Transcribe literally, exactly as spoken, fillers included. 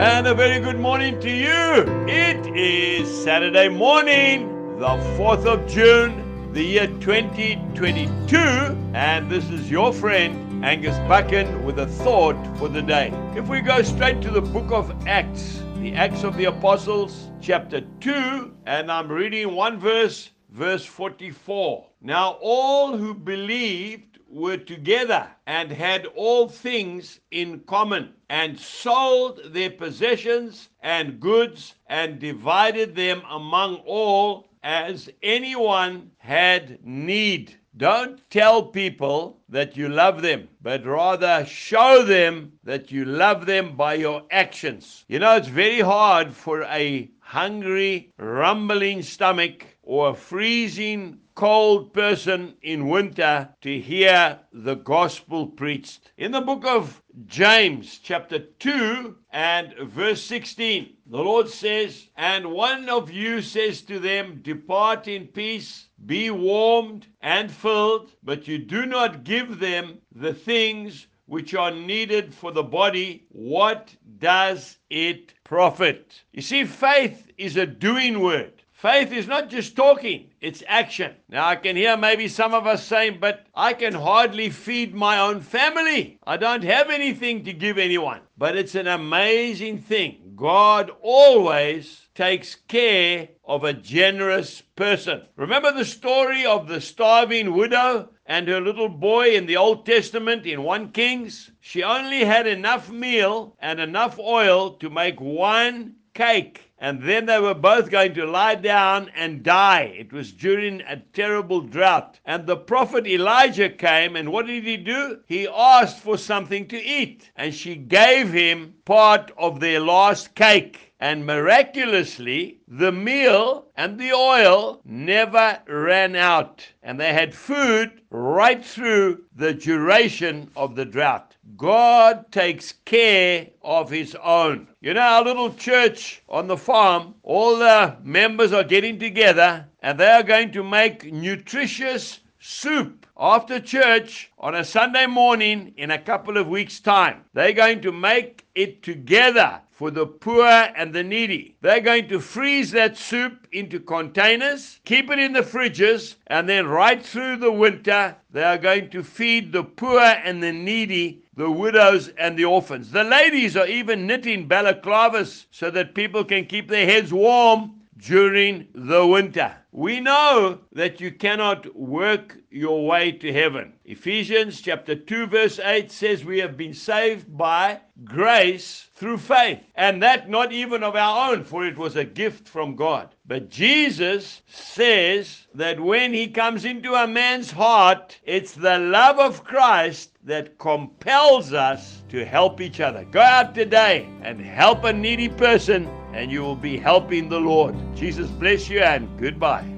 and a very good morning to you. It is Saturday morning, the fourth of June, the year twenty twenty-two, and this is your friend Angus Bucken with a thought for the day. If we go straight to the book of Acts, the Acts of the Apostles, chapter two, and I'm reading one verse, verse forty-four. Now all who believed were together and had all things in common, and sold their possessions and goods, and divided them among all as anyone had need. Don't tell people that you love them, but rather show them that you love them by your actions. You know, it's very hard for a hungry, rumbling stomach or a freezing cold person in winter to hear the gospel preached. In the book of James, chapter two and verse sixteen, the Lord says, "And one of you says to them, depart in peace, be warmed and filled, but you do not give them the things which are needed for the body. What does it profit?" You see, faith is a doing word. Faith is not just talking, it's action. Now I can hear maybe some of us saying, but I can hardly feed my own family. I don't have anything to give anyone. But it's an amazing thing. God always takes care of a generous person. Remember the story of the starving widow and her little boy in the Old Testament in First Kings? She only had enough meal and enough oil to make one cake. And then they were both going to lie down and die. It was during a terrible drought. And the prophet Elijah came, and what did he do? He asked for something to eat. And she gave him part of their last cake. And miraculously, the meal and the oil never ran out. And they had food right through the duration of the drought. God takes care of his own. You know, our little church on the farm, all the members are getting together and they are going to make nutritious soup after church on a Sunday morning in a couple of weeks' time. They're going to make it together for the poor and the needy. They're going to freeze that soup into containers, keep it in the fridges, and then right through the winter, they are going to feed the poor and the needy, the widows and the orphans. The ladies are even knitting balaclavas so that people can keep their heads warm during the winter. We know that you cannot work your way to heaven. Ephesians chapter two verse eight says we have been saved by grace through faith, and that not even of our own, for it was a gift from God. But Jesus says that when he comes into a man's heart, it's the love of Christ that compels us to help each other. Go out today and help a needy person, and you will be helping the Lord. Jesus bless you and goodbye.